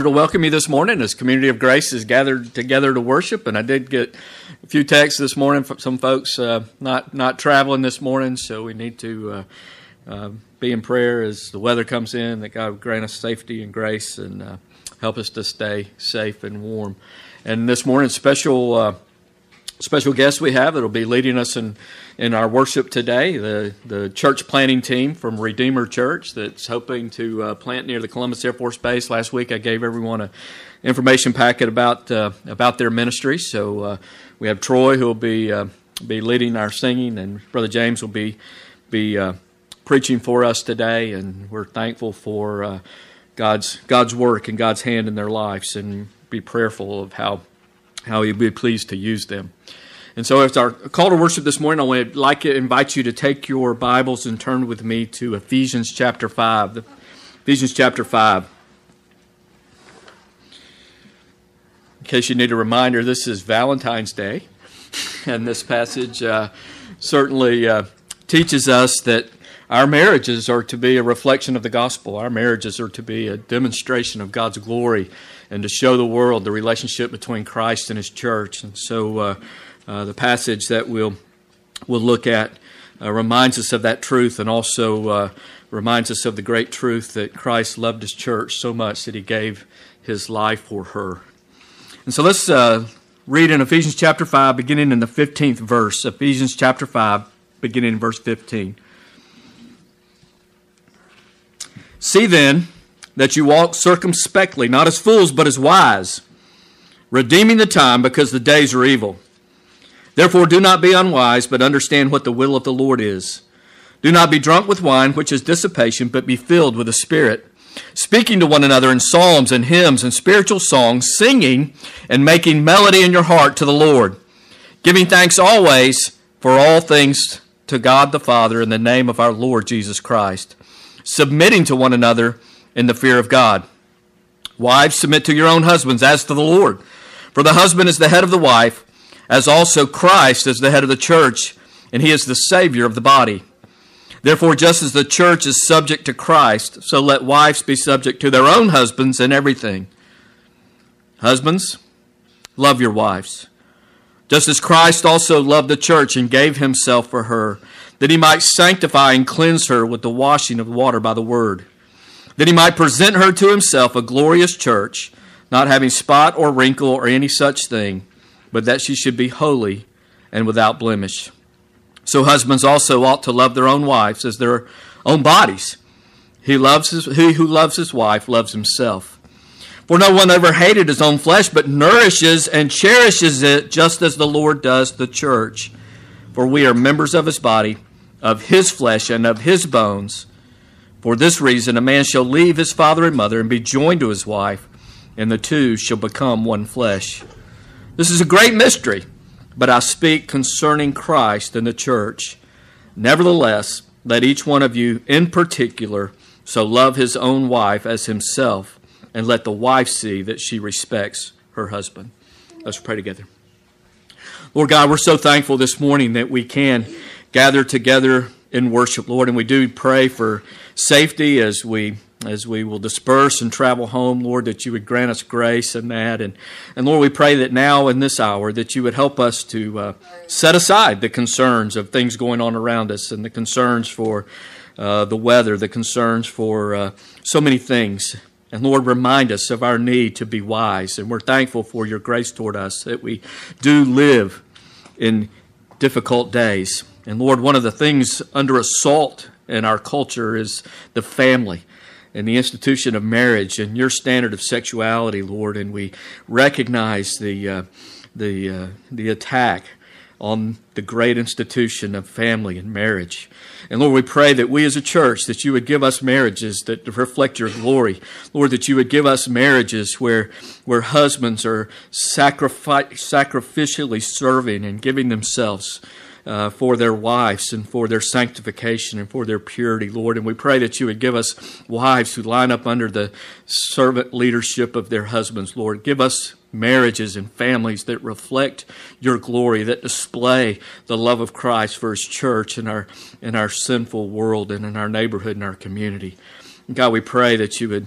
pleasure to welcome you this morning as Community of Grace is gathered together to worship. And I did get a few texts this morning from some folks not traveling this morning, so we need to be in prayer as the weather comes in, that God would grant us safety and grace and help us to stay safe and warm. And this morning, special guest we have that will be leading us in our worship today, the church planting team from Redeemer Church that's hoping to plant near the Columbus Air Force Base. Last week I gave everyone an information packet about their ministry. So we have Troy who will be leading our singing, and Brother James will be preaching for us today. And we're thankful for God's work and God's hand in their lives, and be prayerful of how He'll be pleased to use them. And so it's our call to worship this morning. I would like to invite you to take your Bibles and turn with me to Ephesians chapter 5. Ephesians chapter 5. In case you need a reminder, this is Valentine's Day. And this passage certainly teaches us that our marriages are to be a reflection of the gospel. Our marriages are to be a demonstration of God's glory and to show the world the relationship between Christ and His church. And so the passage that we'll look at reminds us of that truth, and also reminds us of the great truth that Christ loved His church so much that He gave His life for her. And so let's read in Ephesians chapter 5, beginning in the 15th verse. Ephesians chapter 5, beginning in verse 15. See then that you walk circumspectly, not as fools, but as wise, redeeming the time, because the days are evil. Therefore do not be unwise, but understand what the will of the Lord is. Do not be drunk with wine, which is dissipation, but be filled with the Spirit, speaking to one another in psalms and hymns and spiritual songs, singing and making melody in your heart to the Lord, giving thanks always for all things to God the Father in the name of our Lord Jesus Christ, submitting to one another in the fear of God. Wives, submit to your own husbands as to the Lord. For the husband is the head of the wife, as also Christ is the head of the church, and He is the Savior of the body. Therefore, just as the church is subject to Christ, so let wives be subject to their own husbands in everything. Husbands, love your wives, just as Christ also loved the church and gave Himself for her, that He might sanctify and cleanse her with the washing of water by the word, that He might present her to Himself a glorious church, not having spot or wrinkle or any such thing, but that she should be holy and without blemish. So husbands also ought to love their own wives as their own bodies. He who loves his wife loves himself. For no one ever hated his own flesh, but nourishes and cherishes it, just as the Lord does the church. For we are members of His body, of His flesh and of His bones. For this reason, a man shall leave his father and mother and be joined to his wife, and the two shall become one flesh. This is a great mystery, but I speak concerning Christ and the church. Nevertheless, let each one of you in particular so love his own wife as himself, and let the wife see that she respects her husband. Let's pray together. Lord God, we're so thankful this morning that we can gather together in worship, Lord, and we do pray for safety as we will disperse and travel home, Lord, that you would grant us grace in that. And Lord, we pray that now in this hour that you would help us to set aside the concerns of things going on around us, and the concerns for the weather, the concerns for so many things. And Lord, remind us of our need to be wise. And we're thankful for your grace toward us, that we do live in difficult days. And Lord, one of the things under assault in our culture is the family and the institution of marriage and your standard of sexuality, Lord. And we recognize the attack on the great institution of family and marriage. And Lord, we pray that we as a church, that you would give us marriages that reflect your glory. Lord, that you would give us marriages where husbands are sacrificially serving and giving themselves for their wives and for their sanctification and for their purity, Lord. And we pray that you would give us wives who line up under the servant leadership of their husbands, Lord. Give us marriages and families that reflect your glory, that display the love of Christ for His church in our sinful world and in our neighborhood and our community. And God, we pray that you would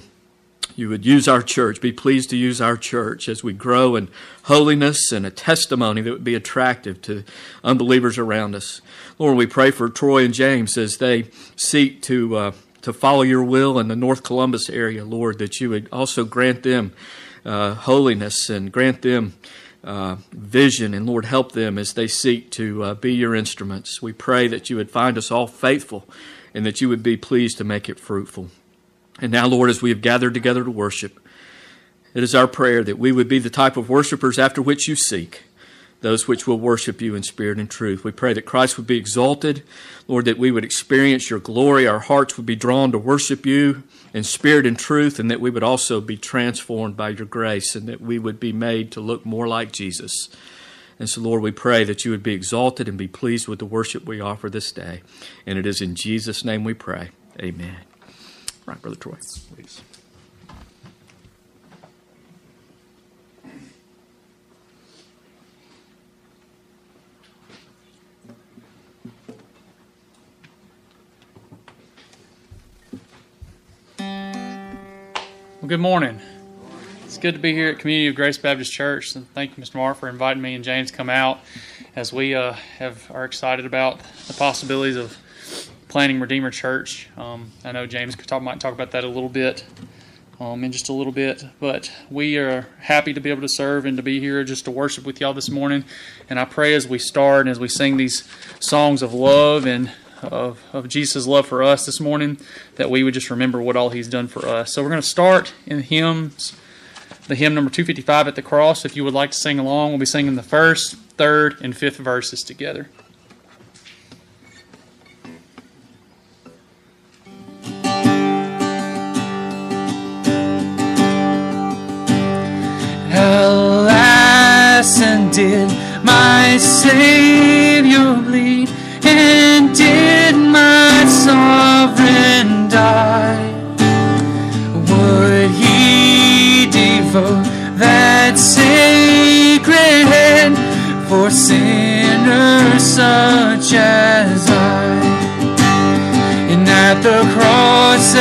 you would use our church, be pleased to use our church as we grow in holiness and a testimony that would be attractive to unbelievers around us. Lord, we pray for Troy and James as they seek to follow your will in the North Columbus area, Lord, that you would also grant them holiness and grant them vision, and Lord, help them as they seek to be your instruments. We pray that you would find us all faithful and that you would be pleased to make it fruitful. And now, Lord, as we have gathered together to worship, it is our prayer that we would be the type of worshipers after which you seek, those which will worship you in spirit and truth. We pray that Christ would be exalted, Lord, that we would experience your glory, our hearts would be drawn to worship you in spirit and truth, and that we would also be transformed by your grace, and that we would be made to look more like Jesus. And so, Lord, we pray that you would be exalted and be pleased with the worship we offer this day. And it is in Jesus' name we pray. Amen. Right, Brother Troy, please. Well, good morning. It's good to be here at Community of Grace Baptist Church, and thank you, Mr. Marr, for inviting me and James to come out as we are excited about the possibilities of planning Redeemer Church. I know James might talk about that a little bit in just a little bit, but we are happy to be able to serve and to be here just to worship with y'all this morning. And I pray as we start and as we sing these songs of love and of Jesus' love for us this morning, that we would just remember what all he's done for us. So we're going to start in hymns, the hymn number 255, At the Cross. If you would like to sing along, we'll be singing the first, third, and fifth verses together. Alas, and did my Savior bleed, and did my Sovereign die? Would he devote that sacred head for sinners such as I? And at the cross,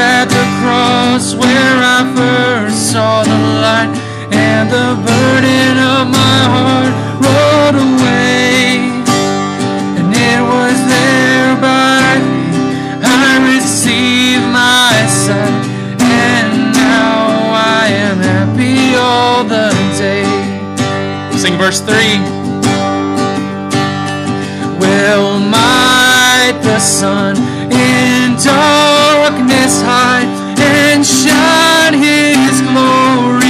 where I first saw the light, and the burden of my heart rolled away, and it was there by faith I received my sight, and now I am happy all the day. Sing verse 3. Well might the sun in darkness hide, and shine his glory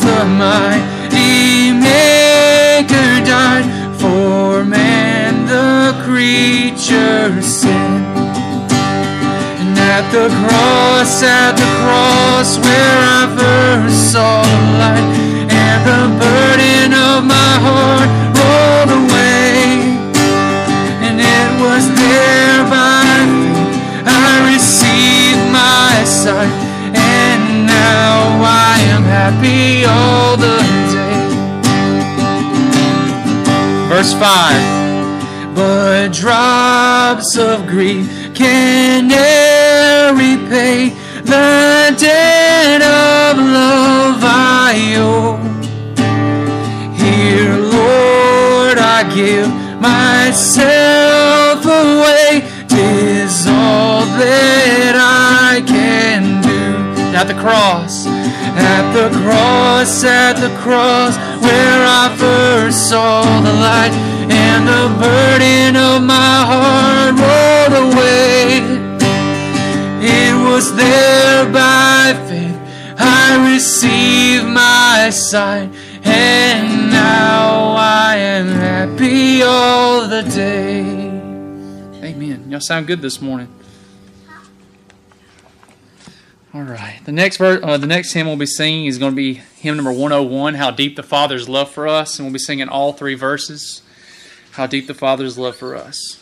the mighty Maker died for man, the creature sin. And at the cross, where I first saw the light, and the burden of my heart rolled away, and it was there by faith I received my sight, and now I am happy all the day. Verse 5. But drops of grief can ne'er repay the debt of love I owe. Here, Lord, I give myself away, 'tis all that I can. At the cross, at the cross, at the cross, where I first saw the light, and the burden of my heart rolled away, it was there by faith I received my sight, and now I am happy all the day. Amen. Y'all sound good this morning. All right. The next hymn we'll be singing is going to be hymn number 101, How Deep the Father's Love for Us, and we'll be singing all three verses, How Deep the Father's Love for Us.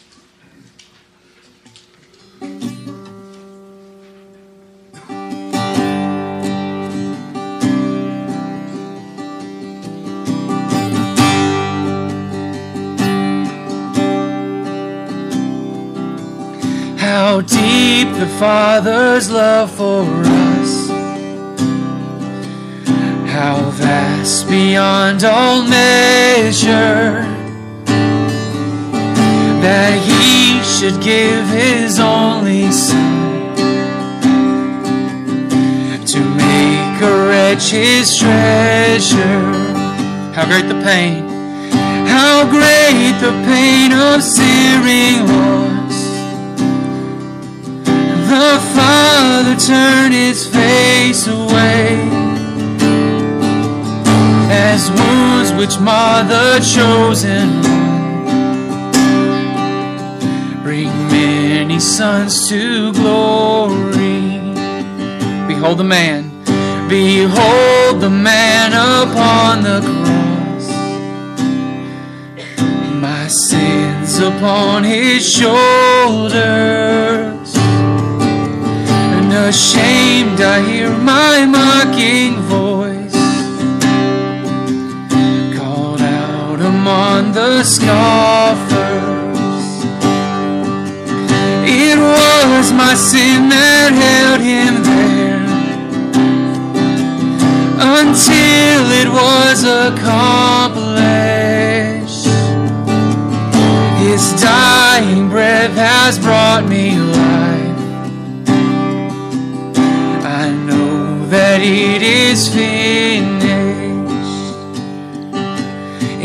How deep the Father's love for us. How vast beyond all measure that He should give His only Son to make a wretch His treasure. How great the pain, how great the pain of searing loss. The Father turned His face away, as wounds which mar the chosen one bring many sons to glory. Behold the man, behold the man upon the cross. My sins upon His shoulders, and ashamed I hear my mocking voice called out among the scoffers. It was my sin that held Him there until it was accomplished. His dying breath has brought me life. I know that it is finished,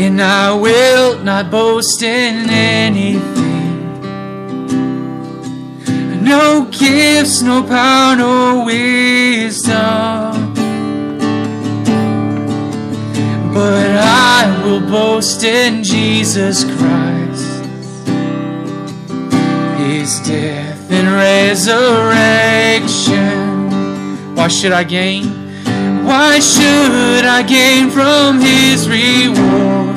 and I will not boast in anything. No gifts, no power, no wisdom, but I will boast in Jesus Christ. His death and resurrection. Why should I gain? Why should I gain from His reward?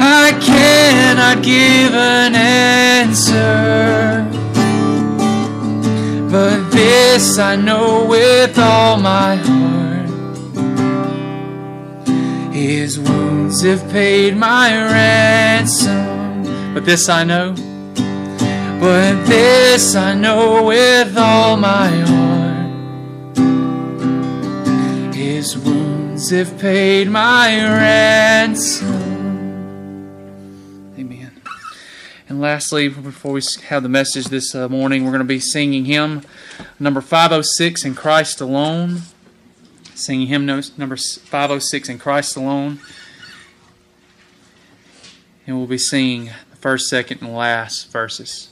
I cannot give an answer, but this I know with all my heart, His wounds have paid my ransom. But this I know with all my heart, His wounds have paid my ransom. Amen. And lastly, before we have the message this morning, we're going to be singing hymn number 506, In Christ Alone. Singing hymn number 506, In Christ Alone. And we'll be singing the first, second, and last verses.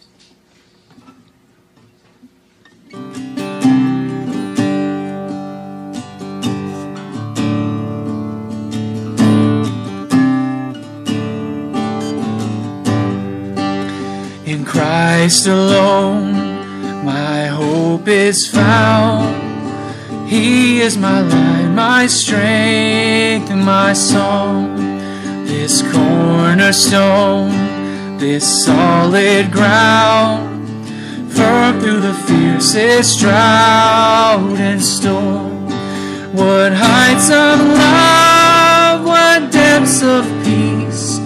In Christ alone, my hope is found. He is my light, my strength, and my song. This cornerstone, this solid ground, firm through the fiercest drought and storm. What heights of love, what depths of peace,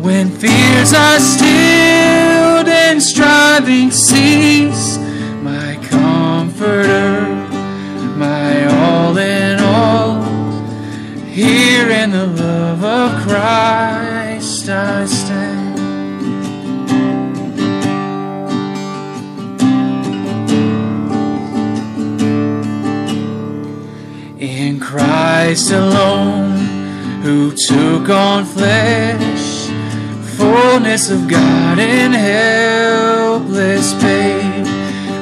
when fears are stilled and striving cease. My comforter, my all in all, here in the love of Christ I stand. In Christ alone, who took on flesh, fullness of God in helpless babe,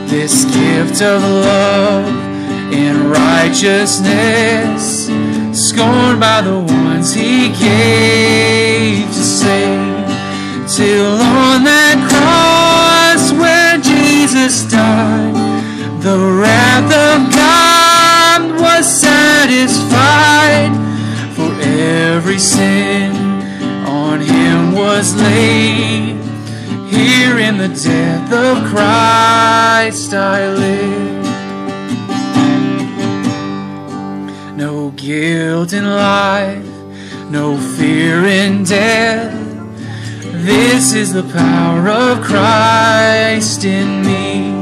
this gift of love and righteousness, scorned by the ones He gave to save, till on that cross where Jesus died, the wrath of God was satisfied. For every sin on Him was laid. Here in the death of Christ I live. No guilt in life, no fear in death, This is the power of Christ in me,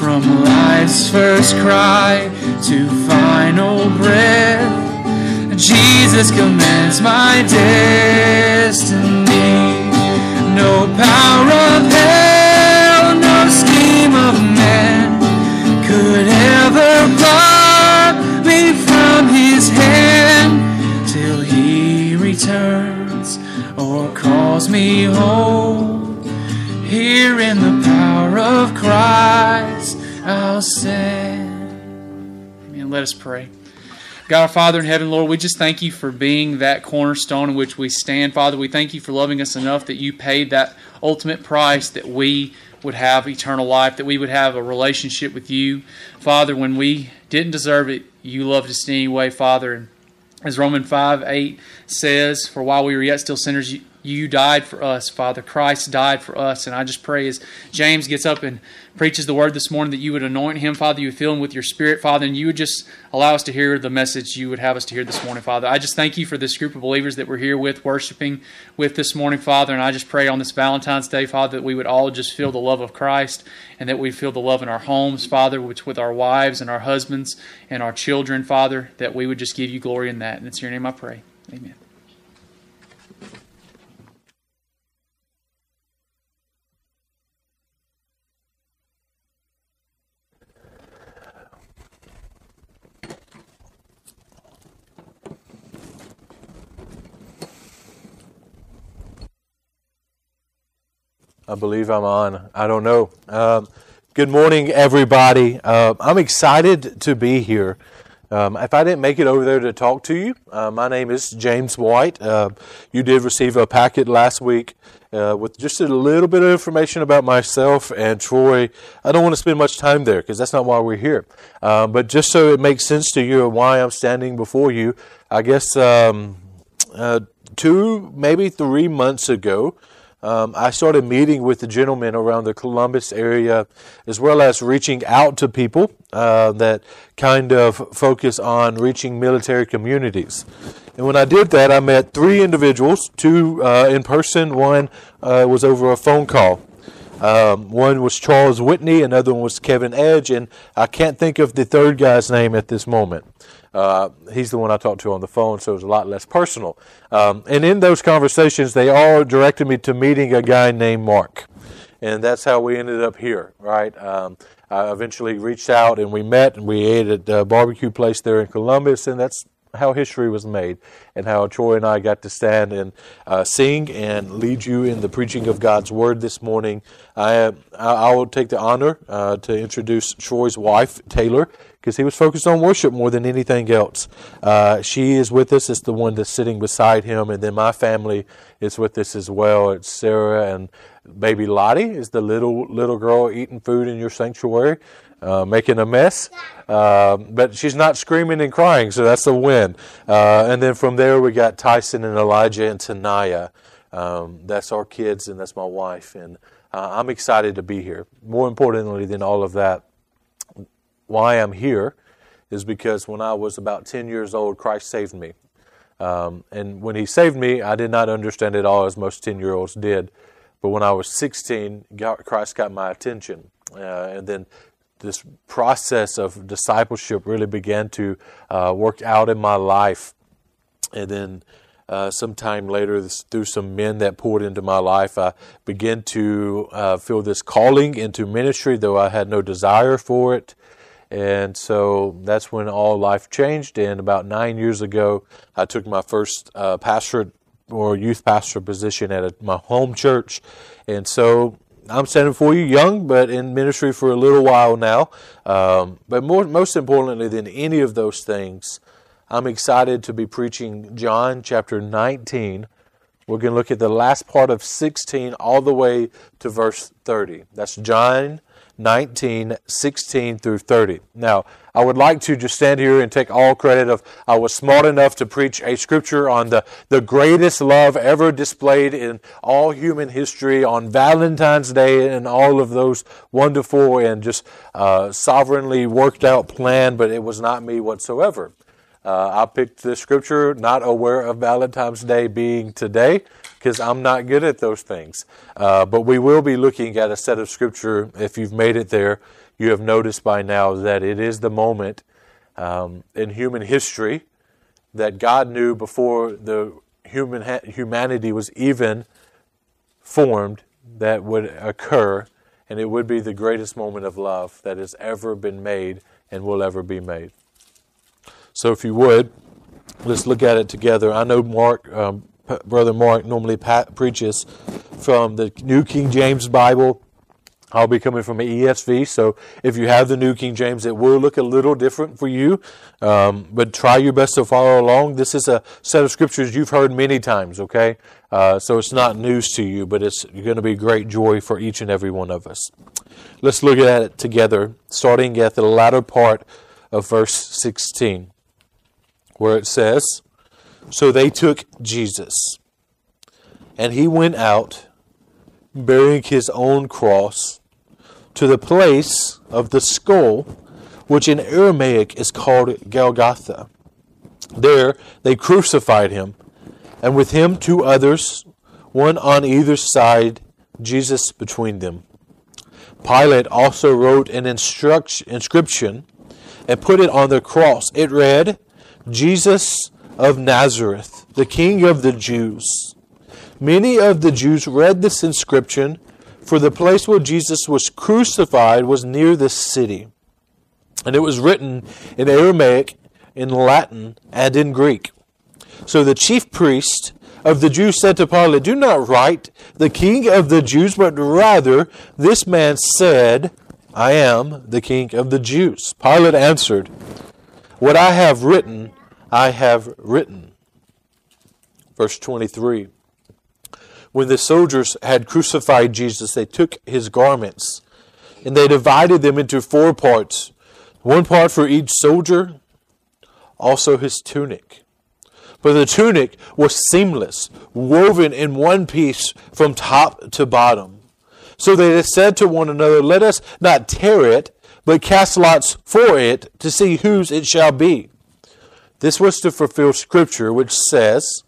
from life's first cry to final breath. Jesus commands my destiny. No power of hell, no scheme of man could ever pluck me from his hand till he returns or calls me home. Here in the power of Christ I'll stand. Amen. Let us pray. God, our Father in heaven, Lord, we just thank you for being that cornerstone in which we stand. Father, we thank you for loving us enough that you paid that ultimate price that we would have eternal life, that we would have a relationship with you. Father, when we didn't deserve it, you loved us anyway, Father. And as Romans 5:8 says, for while we were yet still sinners, you died for us, Father. Christ died for us. And I just pray as James gets up and preaches the word this morning that you would anoint him, Father. You would fill him with your spirit, Father, and you would just allow us to hear the message you would have us to hear this morning, Father. I just thank you for this group of believers that we're here with, worshiping with this morning, Father. And I just pray on this Valentine's Day, Father, that we would all just feel the love of Christ and that we feel the love in our homes, Father, which with our wives and our husbands and our children, Father, that we would just give you glory in that. And it's in your name I pray. Amen. I believe I'm on. I don't know. Good morning, everybody. I'm excited to be here. If I didn't make it over there to talk to you, my name is James White. You did receive a packet last week with just a little bit of information about myself and Troy. I don't want to spend much time there because that's not why we're here. But just so it makes sense to you and why I'm standing before you, I guess 2, maybe 3 months ago, I started meeting with the gentlemen around the Columbus area, as well as reaching out to people that kind of focus on reaching military communities. And when I did that, I met 3 individuals, 2 in person, one was over a phone call. One was Charles Whitney, another one was Kevin Edge, and I can't think of the third guy's name at this moment. He's the one I talked to on the phone, so it was a lot less personal. And in those conversations, they all directed me to meeting a guy named Mark. And that's how we ended up here, right? I eventually reached out and we met and we ate at a barbecue place there in Columbus, and that's how history was made and how Troy and I got to stand and sing and lead you in the preaching of God's Word this morning. I will take the honor to introduce Troy's wife, Taylor, because he was focused on worship more than anything else. She is with us. It's the one that's sitting beside him. And then my family is with us as well. It's Sarah and baby Lottie is the little girl eating food in your sanctuary, making a mess. But she's not screaming and crying, so that's a win. And then from there we got Tyson and Elijah and Tanaya. That's our kids and that's my wife. And I'm excited to be here. More importantly than all of that, why I'm here is because when I was about 10 years old, Christ saved me. And when he saved me, I did not understand it all as most 10-year-olds did. But when I was 16, Christ got my attention. And then this process of discipleship really began to work out in my life. And then sometime later, through some men that poured into my life, I began to feel this calling into ministry, though I had no desire for it. And so that's when all life changed. And about 9 years ago, I took my first pastorate or youth pastor position at my home church. And so I'm standing for you young, but in ministry for a little while now. But most importantly than any of those things, I'm excited to be preaching John chapter 19. We're going to look at the last part of 16 all the way to verse 30. That's John 19, 16 through 30. Now, I would like to just stand here and take all credit of I was smart enough to preach a scripture on the greatest love ever displayed in all human history on Valentine's Day and all of those wonderful and just sovereignly worked out plan, but it was not me whatsoever. I picked this scripture, not aware of Valentine's Day being today, because I'm not good at those things. But we will be looking at a set of scripture. If you've made it there, you have noticed by now that it is the moment in human history that God knew before the humanity was even formed that would occur, and it would be the greatest moment of love that has ever been made and will ever be made. So if you would, let's look at it together. I know Mark, Brother Mark normally preaches from the New King James Bible. I'll be coming from an ESV, so if you have the New King James, it will look a little different for you, but try your best to follow along. This is a set of scriptures you've heard many times, okay? So it's not news to you, but it's going to be great joy for each and every one of us. Let's look at it together, starting at the latter part of verse 16, where it says, "So they took Jesus, and he went out, bearing his own cross, to the place of the skull, which in Aramaic is called Golgotha. There they crucified him, and with him two others, one on either side, Jesus between them. Pilate also wrote an inscription and put it on the cross. It read, 'Jesus of Nazareth, the King of the Jews.' Many of the Jews read this inscription, for the place where Jesus was crucified was near this city. And it was written in Aramaic, in Latin, and in Greek. So the chief priest of the Jews said to Pilate, 'Do not write, the King of the Jews, but rather, this man said, I am the King of the Jews.' Pilate answered, 'What I have written, I have written.'" Verse 23. When the soldiers had crucified Jesus, they took his garments, and they divided them into four parts, one part for each soldier, also his tunic. But the tunic was seamless, woven in one piece from top to bottom. So they said to one another, "Let us not tear it, but cast lots for it to see whose it shall be." This was to fulfill Scripture, which says,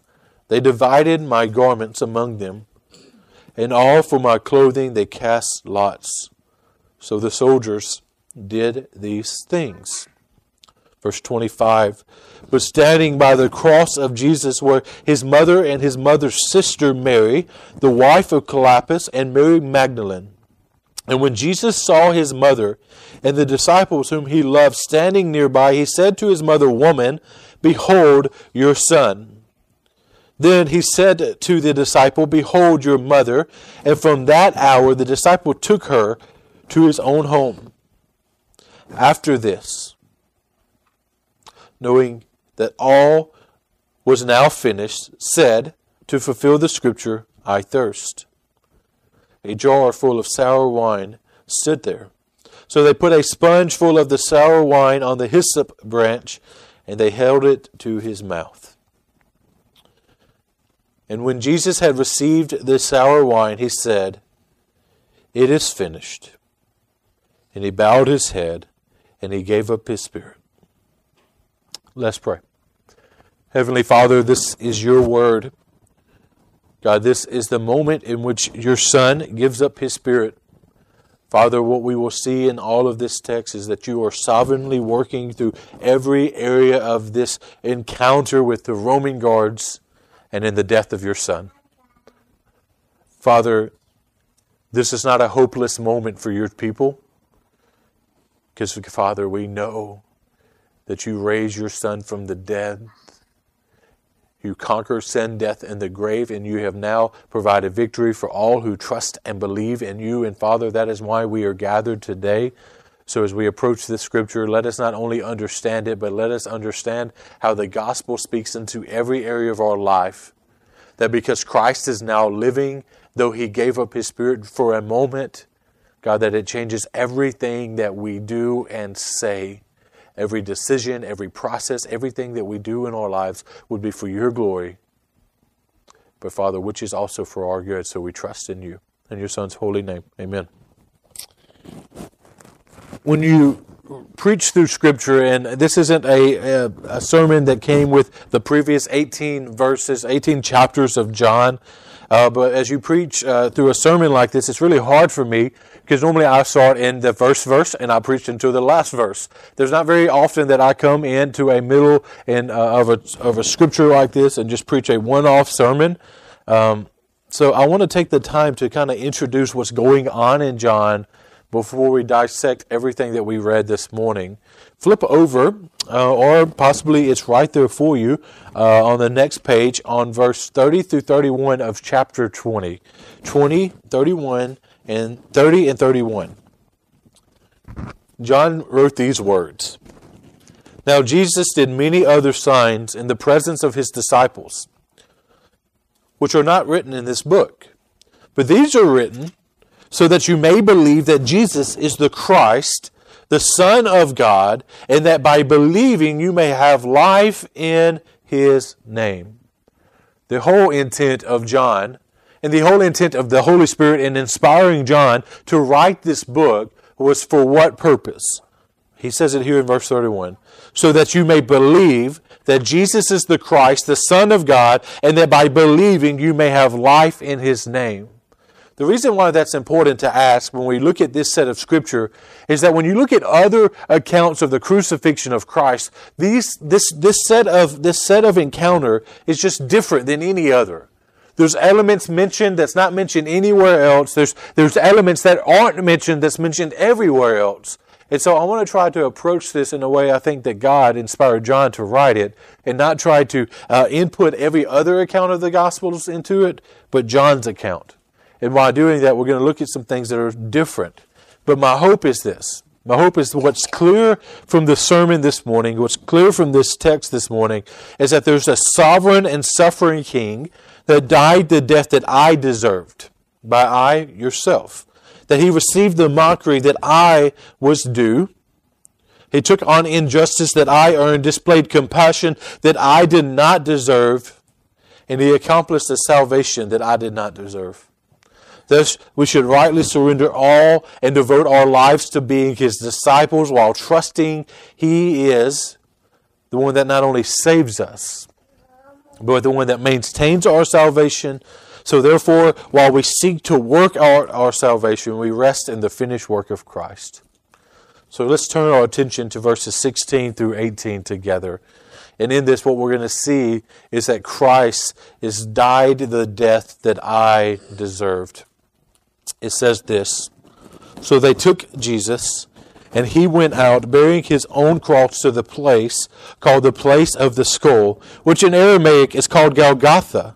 "They divided my garments among them, and all for my clothing they cast lots." So the soldiers did these things. Verse 25, "But standing by the cross of Jesus were his mother and his mother's sister Mary, the wife of Clopas, and Mary Magdalene. And when Jesus saw his mother and the disciples whom he loved standing nearby, he said to his mother, 'Woman, behold your son.' Then he said to the disciple, 'Behold your mother.' And from that hour the disciple took her to his own home. After this, knowing that all was now finished, said, to fulfill the scripture, 'I thirst.' A jar full of sour wine stood there. So they put a sponge full of the sour wine on the hyssop branch, and they held it to his mouth. And when Jesus had received the sour wine, he said, 'It is finished.' And he bowed his head, and he gave up his spirit." Let's pray. Heavenly Father, this is your word. God, this is the moment in which your Son gives up his spirit. Father, what we will see in all of this text is that you are sovereignly working through every area of this encounter with the Roman guards and in the death of your Son. Father, this is not a hopeless moment for your people, because, Father, we know that you raised your Son from the dead. You conquered sin, death, and the grave, and you have now provided victory for all who trust and believe in you. And, Father, that is why we are gathered today. So as we approach this scripture, let us not only understand it, but let us understand how the gospel speaks into every area of our life. That because Christ is now living, though he gave up his spirit for a moment, God, that it changes everything that we do and say. Every decision, every process, everything that we do in our lives would be for your glory. But Father, which is also for our good, so we trust in you. In your Son's holy name, amen. When you preach through Scripture, and this isn't a sermon that came with the previous 18 verses, 18 chapters of John. But as you preach through a sermon like this, it's really hard for me because normally I start in the first verse and I preach into the last verse. There's not very often that I come into a middle and of a scripture like this and just preach a one-off sermon. So I want to take the time to kind of introduce what's going on in John before we dissect everything that we read this morning. Flip over, or possibly it's right there for you on the next page on verse 30 through 31 of chapter 20. 20, 31, and 30 and 31. John wrote these words. Now Jesus did many other signs in the presence of his disciples, which are not written in this book. But these are written so that you may believe that Jesus is the Christ, the Son of God, and that by believing you may have life in His name. The whole intent of John, and the whole intent of the Holy Spirit in inspiring John to write this book, was for what purpose? He says it here in verse 31. So that you may believe that Jesus is the Christ, the Son of God, and that by believing you may have life in His name. The reason why that's important to ask when we look at this set of Scripture is that when you look at other accounts of the crucifixion of Christ, this set of encounter is just different than any other. There's elements mentioned that's not mentioned anywhere else. There's elements that aren't mentioned that's mentioned everywhere else. And so I want to try to approach this in a way I think that God inspired John to write it, and not try to input every other account of the Gospels into it, but John's account. And while doing that, we're going to look at some things that are different. But my hope is this. My hope is what's clear from the sermon this morning, what's clear from this text this morning, is that there's a sovereign and suffering King that died the death that I deserved. By I, yourself. That He received the mockery that I was due. He took on injustice that I earned, displayed compassion that I did not deserve, and He accomplished the salvation that I did not deserve. Thus, we should rightly surrender all and devote our lives to being His disciples while trusting He is the one that not only saves us, but the one that maintains our salvation. So therefore, while we seek to work out our salvation, we rest in the finished work of Christ. So let's turn our attention to verses 16 through 18 together. And in this, what we're going to see is that Christ has died the death that I deserved. It says this, so they took Jesus, and He went out, bearing His own cross to the place called the place of the skull, which in Aramaic is called Golgotha.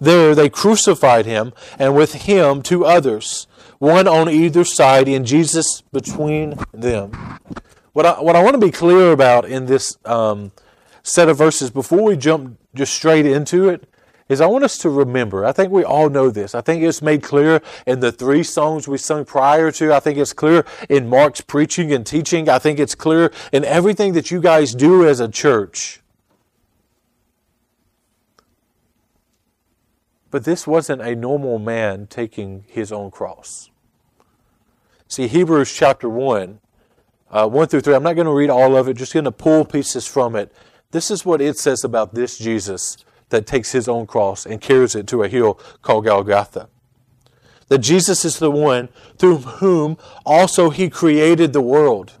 There they crucified Him, and with Him 2 others, one on either side, and Jesus between them. What I want to be clear about in this set of verses, before we jump just straight into it, is I want us to remember, I think we all know this, I think it's made clear in the 3 songs we sung prior to, I think it's clear in Mark's preaching and teaching, I think it's clear in everything that you guys do as a church. But this wasn't a normal man taking his own cross. See, Hebrews chapter 1 through 3, I'm not going to read all of it, just going to pull pieces from it. This is what it says about this Jesus that takes His own cross and carries it to a hill called Golgotha. That Jesus is the one through whom also He created the world.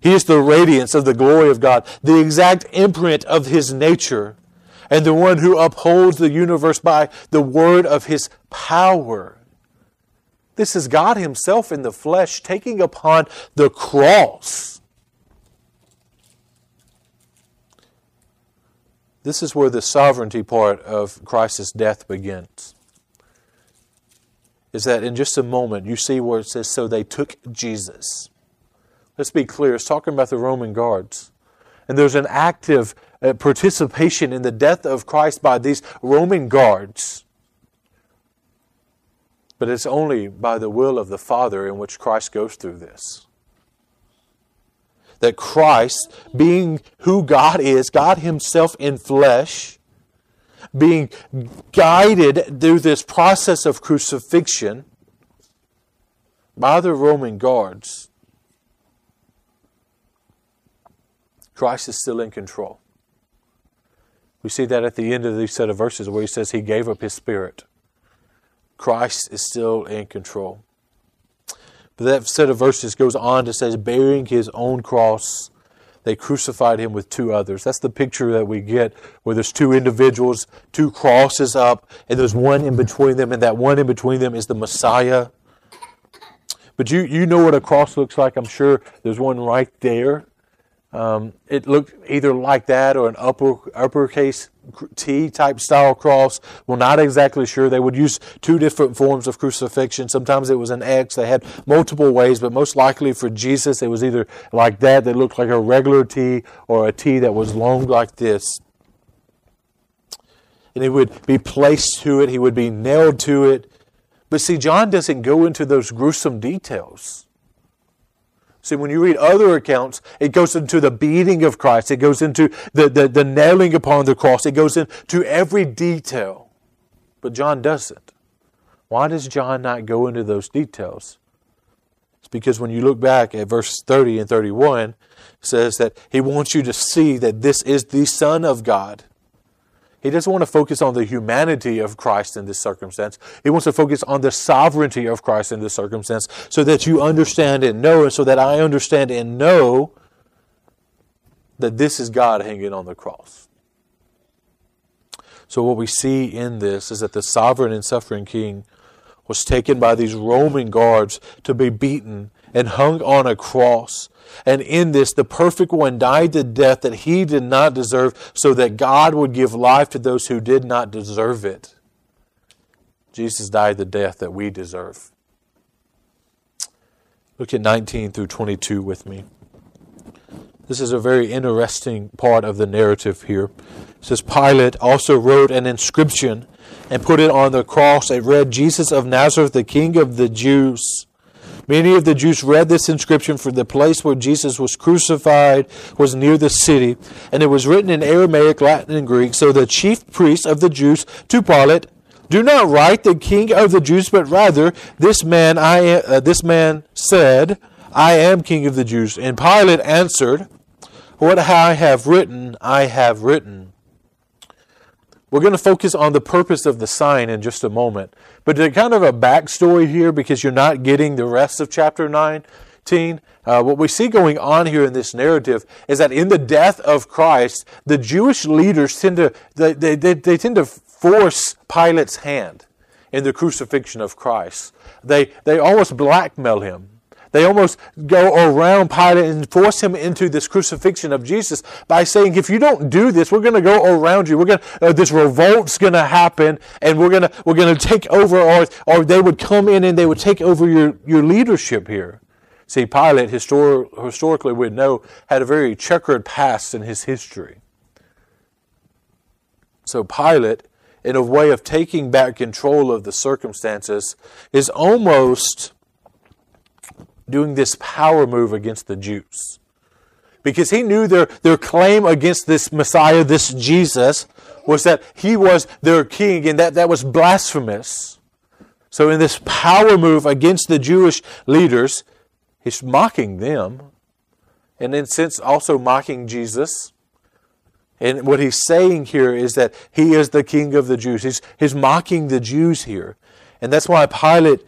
He is the radiance of the glory of God, the exact imprint of His nature, and the one who upholds the universe by the word of His power. This is God Himself in the flesh taking upon the cross. This is where the sovereignty part of Christ's death begins. Is that in just a moment, you see where it says, so they took Jesus. Let's be clear, it's talking about the Roman guards. And there's an active participation in the death of Christ by these Roman guards. But it's only by the will of the Father in which Christ goes through this. That Christ, being who God is, God Himself in flesh, being guided through this process of crucifixion by the Roman guards, Christ is still in control. We see that at the end of these set of verses where he says he gave up his spirit. Christ is still in control. But that set of verses goes on to say, bearing his own cross, they crucified him with two others. That's the picture that we get where there's two individuals, two crosses up, and there's one in between them, and that one in between them is the Messiah. But you know what a cross looks like. I'm sure there's one right there. It looked either like that or an uppercase T type style cross. We're not exactly sure. They would use two different forms of crucifixion. Sometimes it was an X. They had multiple ways, but most likely for Jesus, it was either like that, that looked like a regular T, or a T that was long like this. And he would be placed to it. He would be nailed to it. But see, John doesn't go into those gruesome details. See, when you read other accounts, it goes into the beating of Christ. It goes into the nailing upon the cross. It goes into every detail. But John doesn't. Why does John not go into those details? It's because when you look back at verse 30 and 31, it says that he wants you to see that this is the Son of God. He doesn't want to focus on the humanity of Christ in this circumstance. He wants to focus on the sovereignty of Christ in this circumstance so that you understand and know, and so that I understand and know that this is God hanging on the cross. So what we see in this is that the sovereign and suffering King was taken by these Roman guards to be beaten and hung on a cross. And in this, the perfect one died the death that he did not deserve, so that God would give life to those who did not deserve it. Jesus died the death that we deserve. Look at 19 through 22 with me. This is a very interesting part of the narrative here. It says, Pilate also wrote an inscription and put it on the cross. It read, Jesus of Nazareth, the King of the Jews. Many of the Jews read this inscription, for the place where Jesus was crucified was near the city, and it was written in Aramaic, Latin, and Greek. So the chief priests of the Jews to Pilate, do not write the King of the Jews, but rather this man said, I am King of the Jews. And Pilate answered, what I have written, I have written. We're going to focus on the purpose of the sign in just a moment. But there's kind of a backstory here because you're not getting the rest of chapter 19. What we see going on here in this narrative is that in the death of Christ, the Jewish leaders tend to force Pilate's hand in the crucifixion of Christ. They almost blackmail him. They almost go around Pilate and force him into this crucifixion of Jesus by saying, if you don't do this, we're going to go around you. We're going this revolt's going to happen, and we're going to take over, or they would come in and they would take over your leadership here. See, Pilate historically we know had a very checkered past in his history. So Pilate, in a way of taking back control of the circumstances, is almost doing this power move against the Jews, because he knew their claim against this Messiah, this Jesus, was that he was their king, and that was blasphemous. So in this power move against the Jewish leaders, he's mocking them, and in a sense also mocking Jesus. And what he's saying here is that he is the King of the Jews. He's mocking the Jews here, and that's why Pilate.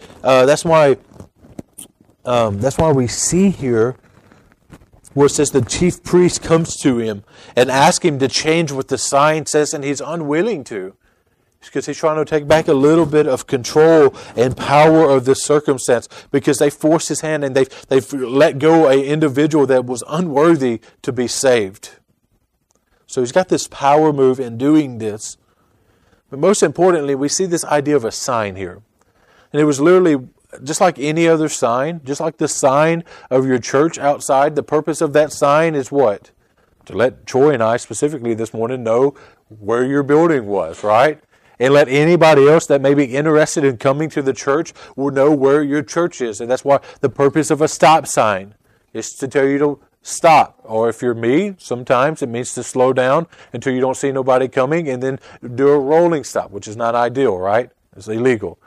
That's why we see here where it says the chief priest comes to him and asks him to change what the sign says, and he's unwilling to. It's because he's trying to take back a little bit of control and power of this circumstance, because they forced his hand and they've let go an individual that was unworthy to be saved. So he's got this power move in doing this. But most importantly, we see this idea of a sign here. And it was literally just like any other sign, just like the sign of your church outside, the purpose of that sign is what? To let Troy and I specifically this morning know where your building was, right? And let anybody else that may be interested in coming to the church will know where your church is. And that's why the purpose of a stop sign is to tell you to stop. Or if you're me, sometimes it means to slow down until you don't see nobody coming and then do a rolling stop, which is not ideal, right? It's illegal.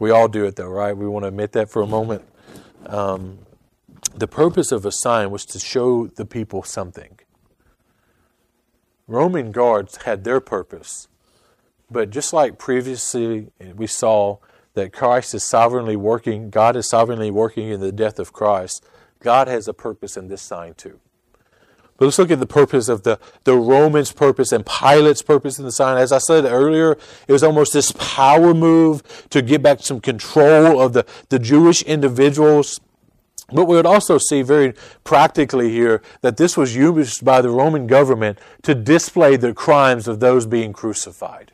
We all do it, though, right? We want to admit that for a moment. The purpose of a sign was to show the people something. Roman guards had their purpose. But just like previously we saw that Christ is sovereignly working, God is sovereignly working in the death of Christ, God has a purpose in this sign too. But let's look at the purpose of the Romans' purpose and Pilate's purpose in the sign. As I said earlier, it was almost this power move to get back some control of the Jewish individuals. But we would also see very practically here that this was used by the Roman government to display the crimes of those being crucified.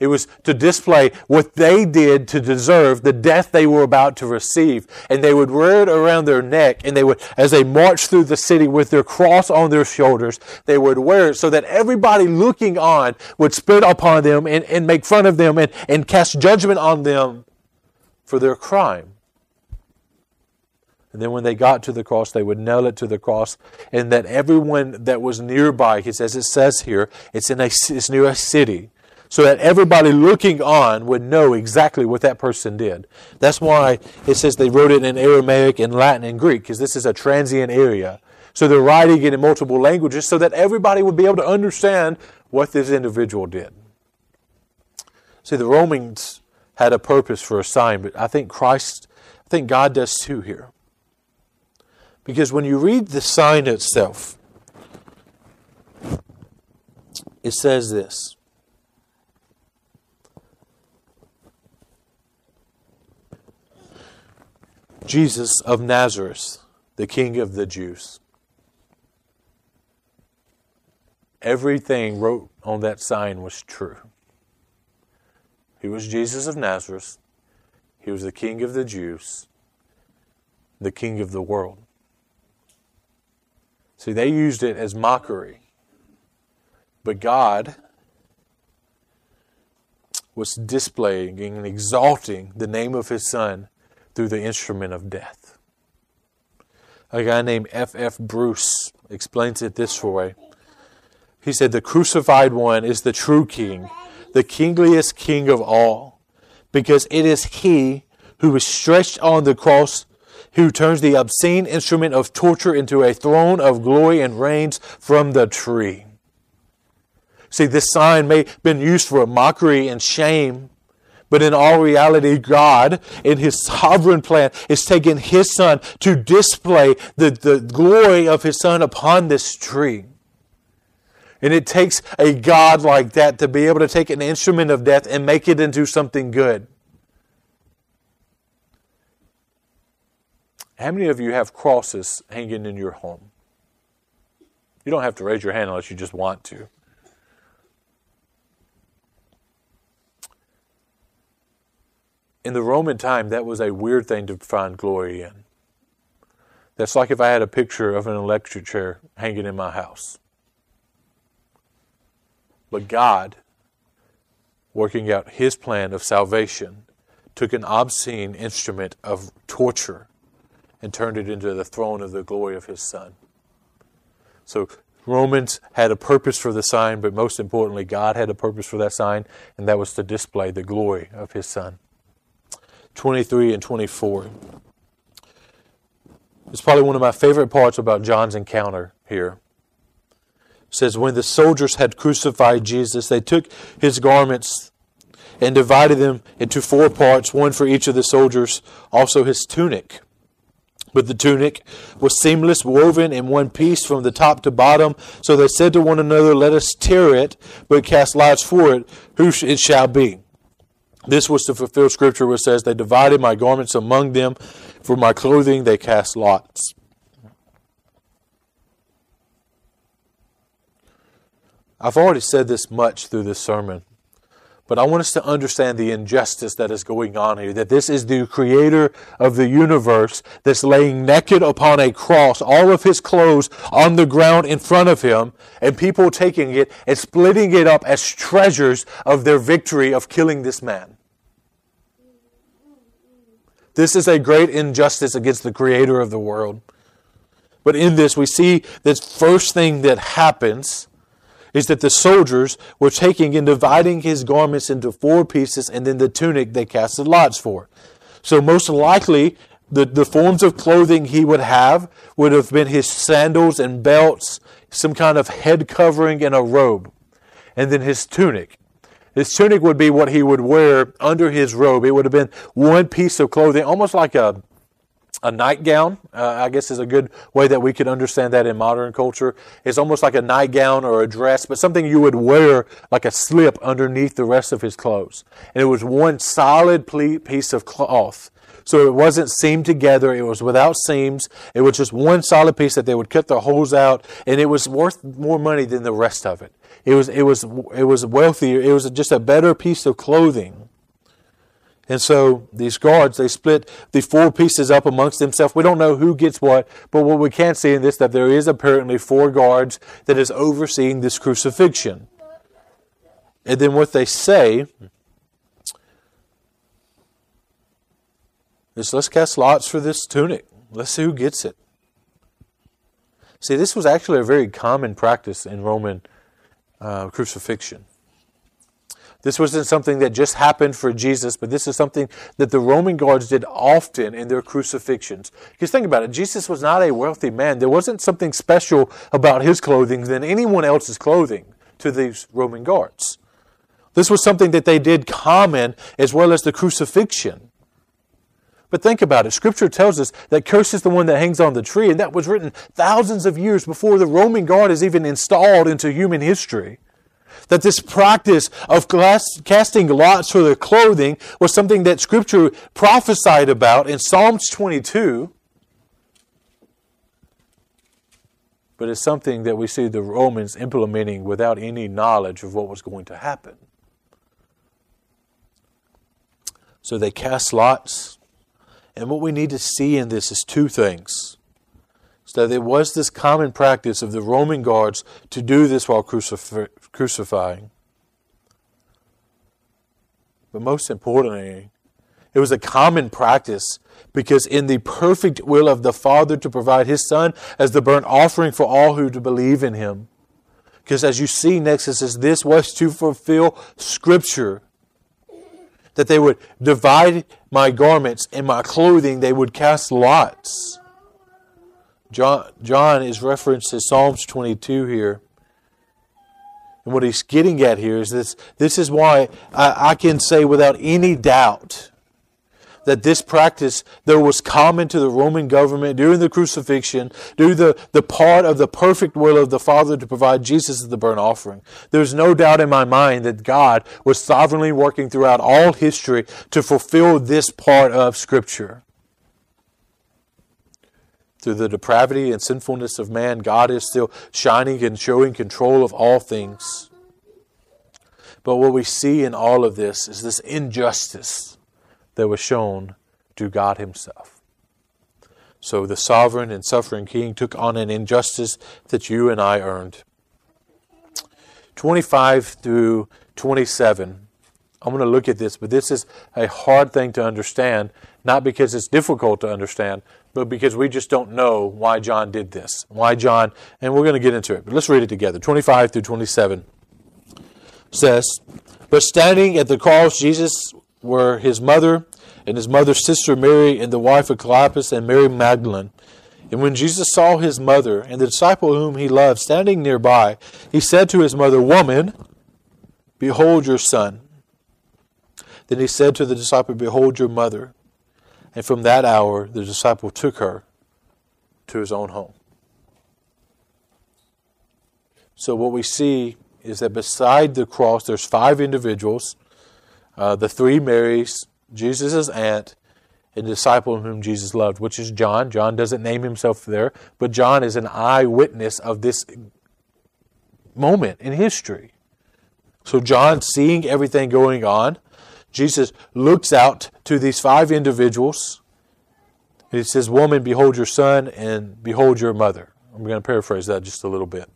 It was to display what they did to deserve the death they were about to receive. And they would wear it around their neck, and they would, as they marched through the city with their cross on their shoulders, they would wear it so that everybody looking on would spit upon them and make fun of them and cast judgment on them for their crime. And then when they got to the cross, they would nail it to the cross, and that everyone that was nearby, as it says here, it's near a city, so that everybody looking on would know exactly what that person did. That's why it says they wrote it in Aramaic and Latin and Greek, because this is a transient area. So they're writing it in multiple languages so that everybody would be able to understand what this individual did. See, the Romans had a purpose for a sign, but I think God does too here. Because when you read the sign itself, it says this. Jesus of Nazareth, the King of the Jews. Everything wrote on that sign was true. He was Jesus of Nazareth. He was the King of the Jews, the King of the world. See, they used it as mockery. But God was displaying and exalting the name of His Son through the instrument of death. A guy named F. F. Bruce explains it this way. He said, "The crucified one is the true king, the kingliest king of all, because it is he who is stretched on the cross, who turns the obscene instrument of torture into a throne of glory and reigns from the tree." See, this sign may have been used for mockery and shame, but in all reality, God, in His sovereign plan, is taking His Son to display the glory of His Son upon this tree. And it takes a God like that to be able to take an instrument of death and make it into something good. How many of you have crosses hanging in your home? You don't have to raise your hand unless you just want to. In the Roman time, that was a weird thing to find glory in. That's like if I had a picture of an electric chair hanging in my house. But God, working out His plan of salvation, took an obscene instrument of torture and turned it into the throne of the glory of His Son. So Romans had a purpose for the sign, but most importantly, God had a purpose for that sign, and that was to display the glory of His Son. 23 and 24. It's probably one of my favorite parts about John's encounter here. It says, "When the soldiers had crucified Jesus, they took His garments and divided them into 4 parts, one for each of the soldiers, also His tunic. But the tunic was seamless, woven in one piece from the top to bottom. So they said to one another, 'Let us tear it, but cast lots for it, whose it shall be.' This was to fulfill Scripture, which says, 'They divided my garments among them. For my clothing they cast lots.'" I've already said this much through this sermon, but I want us to understand the injustice that is going on here, that this is the Creator of the universe that's laying naked upon a cross, all of His clothes on the ground in front of Him, and people taking it and splitting it up as treasures of their victory of killing this man. This is a great injustice against the Creator of the world. But in this, we see this first thing that happens is that the soldiers were taking and dividing His garments into 4 pieces, and then the tunic they casted lots for. So most likely, The forms of clothing he would have been his sandals and belts, some kind of head covering and a robe, and then his tunic. His tunic would be what he would wear under his robe. It would have been one piece of clothing, almost like a nightgown, I guess is a good way that we could understand that in modern culture. It's almost like a nightgown or a dress, but something you would wear like a slip underneath the rest of his clothes. And it was one solid piece of cloth. So it wasn't seamed together. It was without seams. It was just one solid piece that they would cut the holes out, and it was worth more money than the rest of it. It was wealthier. It was just a better piece of clothing. And so these guards, they split the four pieces up amongst themselves. We don't know who gets what, but what we can see in this, that there is apparently four guards that is overseeing this crucifixion. And then what they say is, let's cast lots for this tunic. Let's see who gets it. See, this was actually a very common practice in Roman crucifixion. This wasn't something that just happened for Jesus, but this is something that the Roman guards did often in their crucifixions. Because think about it, Jesus was not a wealthy man. There wasn't something special about his clothing than anyone else's clothing to these Roman guards. This was something that they did common as well as the crucifixion. But think about it. Scripture tells us that cursed is the one that hangs on the tree, and that was written thousands of years before the Roman guard is even installed into human history. That this practice of casting lots for their clothing was something that Scripture prophesied about in Psalms 22, but it's something that we see the Romans implementing without any knowledge of what was going to happen. So they cast lots. And what we need to see in this is two things. So there was this common practice of the Roman guards to do this while crucifying. But most importantly, it was a common practice because in the perfect will of the Father to provide His Son as the burnt offering for all who believe in Him. Because as you see next, it says this was to fulfill Scripture. That they would divide my garments and my clothing, they would cast lots. John is referenced to Psalms 22 here. And what he's getting at here is this is why I can say without any doubt that this practice there was common to the Roman government during the crucifixion, due the part of the perfect will of the Father to provide Jesus as the burnt offering. There's no doubt in my mind that God was sovereignly working throughout all history to fulfill this part of Scripture. Through the depravity and sinfulness of man, God is still shining and showing control of all things. But what we see in all of this is this injustice that was shown to God Himself. So the sovereign and suffering King took on an injustice that you and I earned. 25 through 27. I'm going to look at this, but this is a hard thing to understand, not because it's difficult to understand, but because we just don't know why John did this. And we're going to get into it, but let's read it together. 25 through 27 says, "But standing at the cross, Jesus were his mother and his mother's sister Mary and the wife of Clopas and Mary Magdalene. And when Jesus saw his mother and the disciple whom he loved standing nearby, he said to his mother, 'Woman, behold your son.' Then he said to the disciple, 'Behold your mother.' And from that hour the disciple took her to his own home." So what we see is that beside the cross there's five individuals. The three Marys, Jesus' aunt, and disciple whom Jesus loved, which is John. John doesn't name himself there, but John is an eyewitness of this moment in history. So John, seeing everything going on, Jesus looks out to these five individuals. And he says, "Woman, behold your son, and behold your mother." I'm going to paraphrase that just a little bit.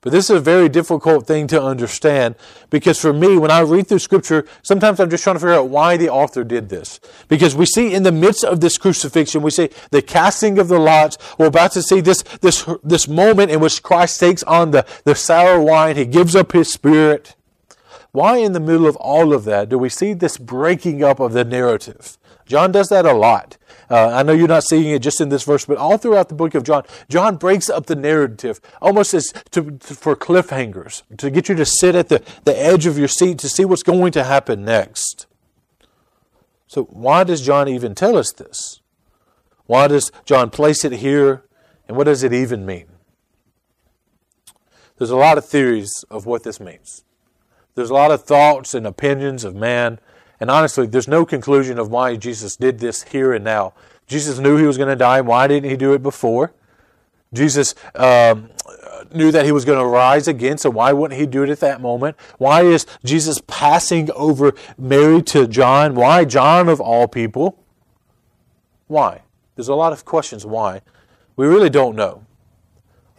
But this is a very difficult thing to understand, because for me, when I read through Scripture, sometimes I'm just trying to figure out why the author did this. Because we see in the midst of this crucifixion, we see the casting of the lots. We're about to see this moment in which Christ takes on the sour wine. He gives up His Spirit. Why in the middle of all of that do we see this breaking up of the narrative? John does that a lot. I know you're not seeing it just in this verse, but all throughout the book of John, John breaks up the narrative almost as for cliffhangers, to get you to sit at the edge of your seat to see what's going to happen next. So why does John even tell us this? Why does John place it here, and what does it even mean? There's a lot of theories of what this means. There's a lot of thoughts and opinions of man. And honestly, there's no conclusion of why Jesus did this here and now. Jesus knew he was going to die. Why didn't he do it before? Jesus knew that he was going to rise again, so why wouldn't he do it at that moment? Why is Jesus passing over Mary to John? Why John of all people? Why? There's a lot of questions why. We really don't know.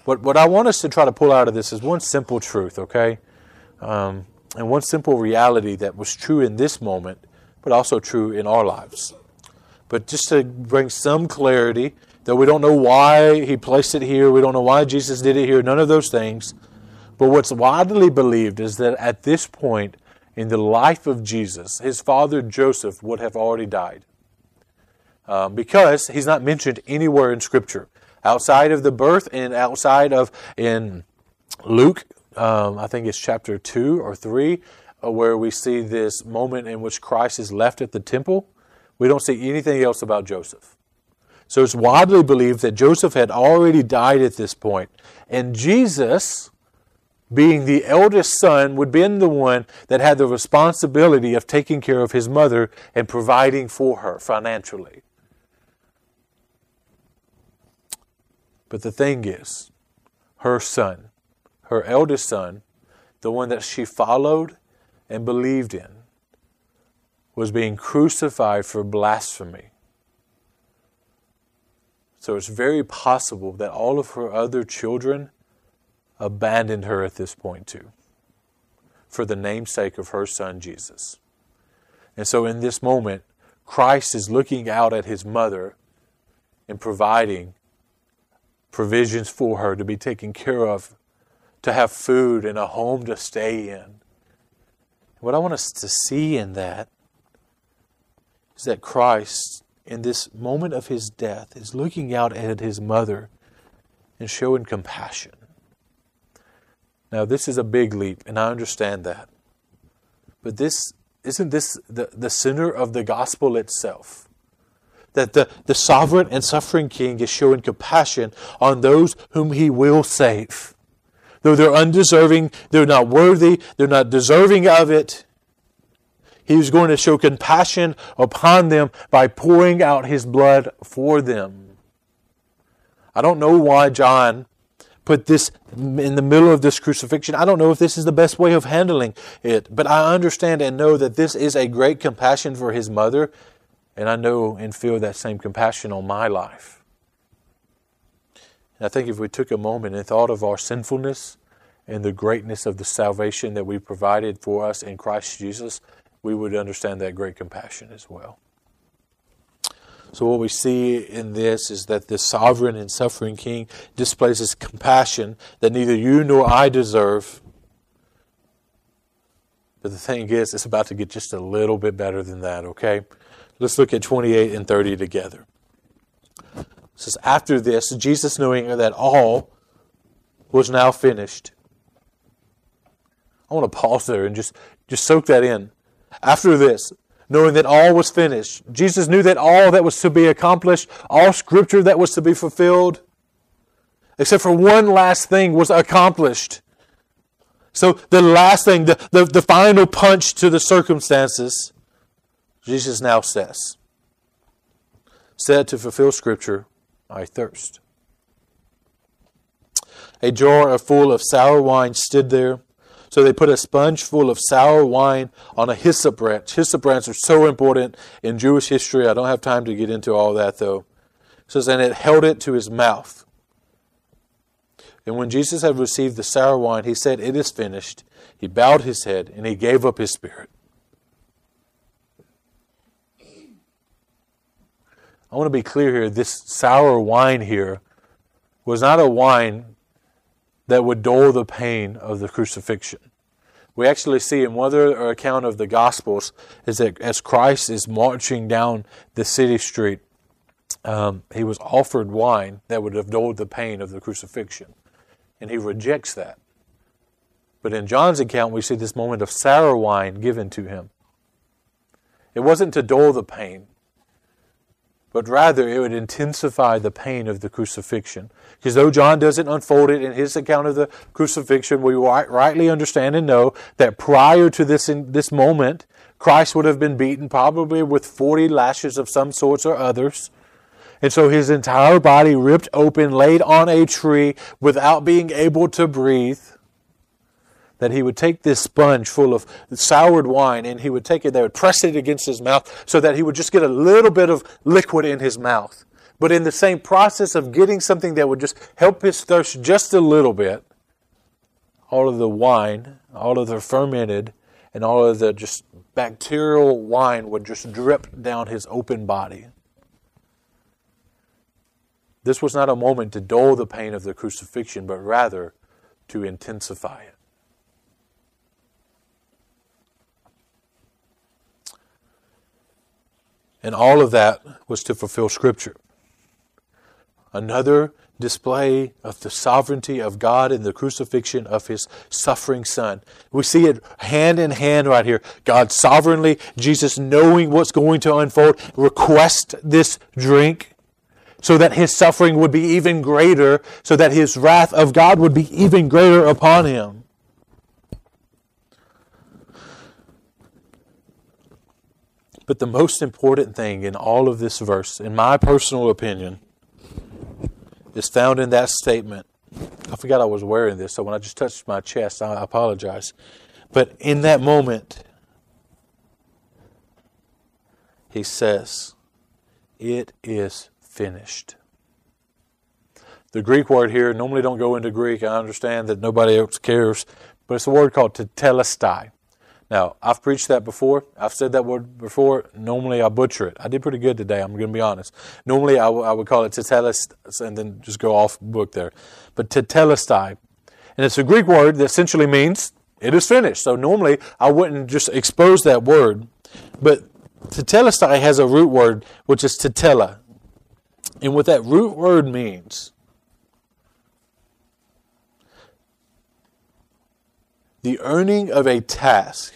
But what I want us to try to pull out of this is one simple truth, okay? And one simple reality that was true in this moment, but also true in our lives. But just to bring some clarity, though we don't know why he placed it here, we don't know why Jesus did it here, none of those things. But what's widely believed is that at this point in the life of Jesus, his father Joseph would have already died. Because he's not mentioned anywhere in Scripture. Outside of the birth and outside of in Luke, I think it's chapter 2 or 3, where we see this moment in which Christ is left at the temple. We don't see anything else about Joseph. So it's widely believed that Joseph had already died at this point. And Jesus, being the eldest son, would have been the one that had the responsibility of taking care of his mother and providing for her financially. But the thing is, her son, her eldest son, the one that she followed and believed in, was being crucified for blasphemy. So it's very possible that all of her other children abandoned her at this point too, for the namesake of her son Jesus. And so in this moment, Christ is looking out at his mother and providing provisions for her to be taken care of, to have food and a home to stay in. What I want us to see in that is that Christ, in this moment of his death, is looking out at his mother and showing compassion. Now, this is a big leap, and I understand that. But isn't this the center of the gospel itself? That the sovereign and suffering King is showing compassion on those whom he will save. Though they're undeserving, they're not worthy, they're not deserving of it, he's going to show compassion upon them by pouring out his blood for them. I don't know why John put this in the middle of this crucifixion. I don't know if this is the best way of handling it, but I understand and know that this is a great compassion for his mother, and I know and feel that same compassion on my life. And I think if we took a moment and thought of our sinfulness and the greatness of the salvation that we provided for us in Christ Jesus, we would understand that great compassion as well. So what we see in this is that the sovereign and suffering King displays his compassion that neither you nor I deserve. But the thing is, it's about to get just a little bit better than that, okay? Let's look at 28 and 30 together. It says, after this, Jesus, knowing that all was now finished. I want to pause there and just soak that in. After this, knowing that all was finished. Jesus knew that all that was to be accomplished, all Scripture that was to be fulfilled, except for one last thing, was accomplished. So the last thing, the final punch to the circumstances, Jesus now said to fulfill Scripture, I thirst. A jar full of sour wine stood there, so they put a sponge full of sour wine on a hyssop branch. Hyssop branches are so important in Jewish history. I don't have time to get into all that, though. It says, and it held it to his mouth. And when Jesus had received the sour wine, he said, it is finished. He bowed his head, and he gave up his spirit. I want to be clear here, this sour wine here was not a wine that would dull the pain of the crucifixion. We actually see in one other account of the Gospels is that as Christ is marching down the city street, he was offered wine that would have dulled the pain of the crucifixion, and he rejects that. But in John's account, we see this moment of sour wine given to him. It wasn't to dull the pain, but rather it would intensify the pain of the crucifixion. Because though John doesn't unfold it in his account of the crucifixion, we rightly understand and know that prior to this moment, Christ would have been beaten probably with 40 lashes of some sorts or others. And so his entire body ripped open, laid on a tree without being able to breathe. That he would take this sponge full of soured wine and he would take it, they would press it against his mouth so that he would just get a little bit of liquid in his mouth. But in the same process of getting something that would just help his thirst just a little bit, all of the wine, all of the fermented, and all of the just bacterial wine would just drip down his open body. This was not a moment to dull the pain of the crucifixion, but rather to intensify it. And all of that was to fulfill Scripture. Another display of the sovereignty of God in the crucifixion of His suffering Son. We see it hand in hand right here. God sovereignly, Jesus knowing what's going to unfold, requests this drink so that His suffering would be even greater, so that His wrath of God would be even greater upon Him. But the most important thing in all of this verse, in my personal opinion, is found in that statement. I forgot I was wearing this, so when I just touched my chest, I apologize. But in that moment, he says, "It is finished." The Greek word here, normally don't go into Greek. I understand that nobody else cares, but it's a word called tetelestai. Now, I've preached that before. I've said that word before. Normally, I butcher it. I did pretty good today, I'm going to be honest. Normally, I would call it tetelestai and then just go off book there. But tetelestai. And it's a Greek word that essentially means it is finished. So normally, I wouldn't just expose that word. But tetelestai has a root word, which is tetela. And what that root word means, the earning of a task.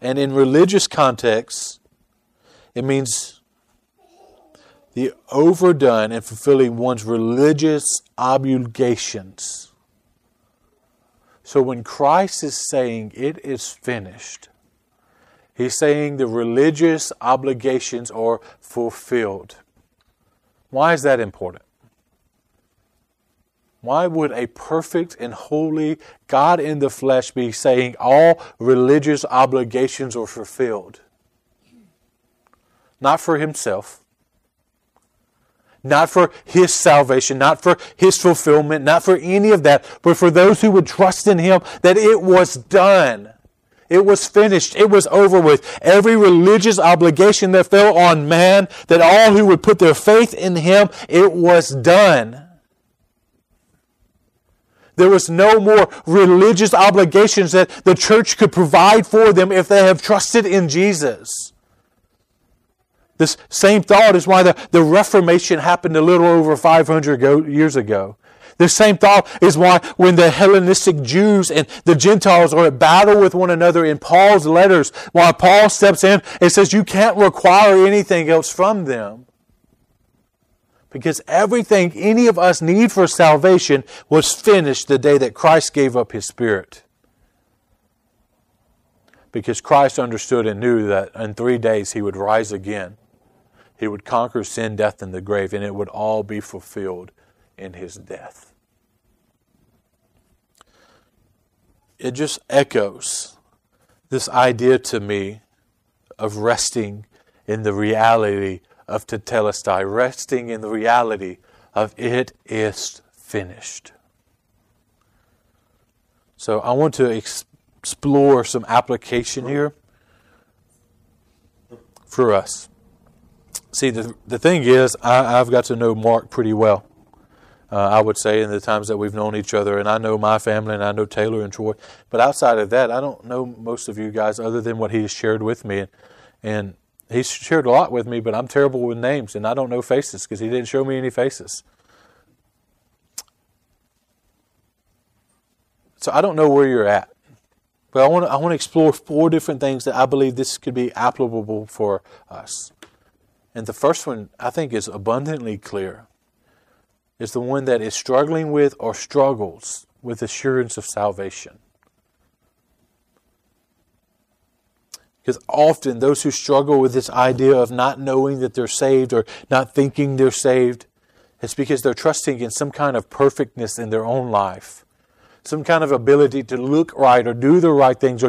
And in religious contexts, it means the overdone in fulfilling one's religious obligations. So when Christ is saying it is finished, he's saying the religious obligations are fulfilled. Why is that important? Why would a perfect and holy God in the flesh be saying all religious obligations are fulfilled? Not for himself. Not for his salvation. Not for his fulfillment. Not for any of that. But for those who would trust in him, that it was done. It was finished. It was over with. Every religious obligation that fell on man, that all who would put their faith in him, it was done. There was no more religious obligations that the church could provide for them if they have trusted in Jesus. This same thought is why the Reformation happened a little over 500 years ago. The same thought is why when the Hellenistic Jews and the Gentiles are at battle with one another in Paul's letters, why Paul steps in and says, you can't require anything else from them. Because everything any of us need for salvation was finished the day that Christ gave up His Spirit. Because Christ understood and knew that in 3 days He would rise again. He would conquer sin, death, and the grave, and it would all be fulfilled in His death. It just echoes this idea to me of resting in the reality of tetelestai, resting in the reality of it is finished. So I want to explore some application here for us. See, the thing is, I've got to know Mark pretty well. I would say, in the times that we've known each other. And I know my family, and I know Taylor and Troy. But outside of that, I don't know most of you guys other than what he has shared with me. And he's shared a lot with me, but I'm terrible with names, and I don't know faces because he didn't show me any faces. So I don't know where you're at. But I want to explore four different things that I believe this could be applicable for us. And the first one, I think, is abundantly clear. It's the one that is struggling with or struggles with assurance of salvation. Because often those who struggle with this idea of not knowing that they're saved or not thinking they're saved, it's because they're trusting in some kind of perfectness in their own life. Some kind of ability to look right or do the right things or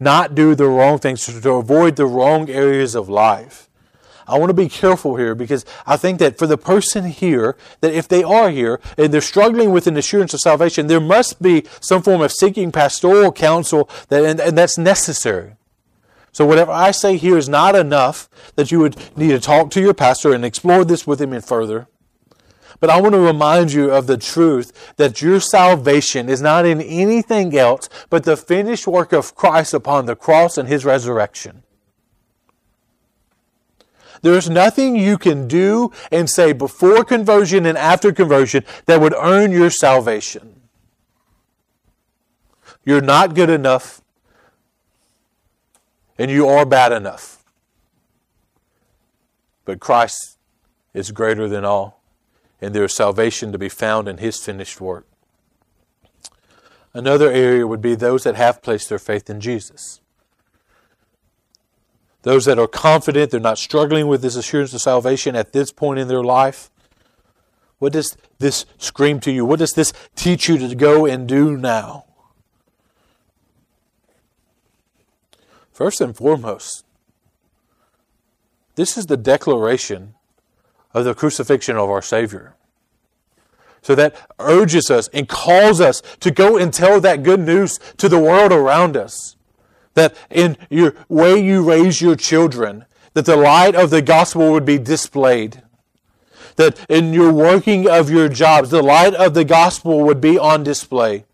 not do the wrong things, to avoid the wrong areas of life. I want to be careful here, because I think that for the person here, that if they are here and they're struggling with an assurance of salvation, there must be some form of seeking pastoral counsel, and that's necessary. So whatever I say here is not enough, that you would need to talk to your pastor and explore this with him and further. But I want to remind you of the truth that your salvation is not in anything else but the finished work of Christ upon the cross and His resurrection. There's nothing you can do and say before conversion and after conversion that would earn your salvation. You're not good enough, and you are bad enough. But Christ is greater than all. And there is salvation to be found in His finished work. Another area would be those that have placed their faith in Jesus. Those that are confident, they're not struggling with this assurance of salvation at this point in their life. What does this scream to you? What does this teach you to go and do now? First and foremost, this is the declaration of the crucifixion of our Savior. So that urges us and calls us to go and tell that good news to the world around us. That in your way you raise your children, that the light of the gospel would be displayed. That in your working of your jobs, the light of the gospel would be on display.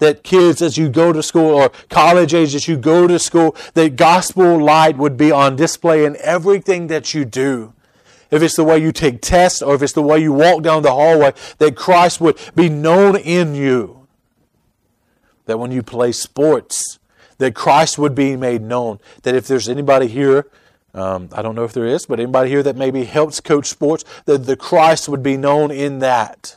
That kids, as you go to school, or college age, as you go to school, that gospel light would be on display in everything that you do. If it's the way you take tests, or if it's the way you walk down the hallway, that Christ would be known in you. That when you play sports, that Christ would be made known. That if there's anybody here, I don't know if there is, but anybody here that maybe helps coach sports, that the Christ would be known in that.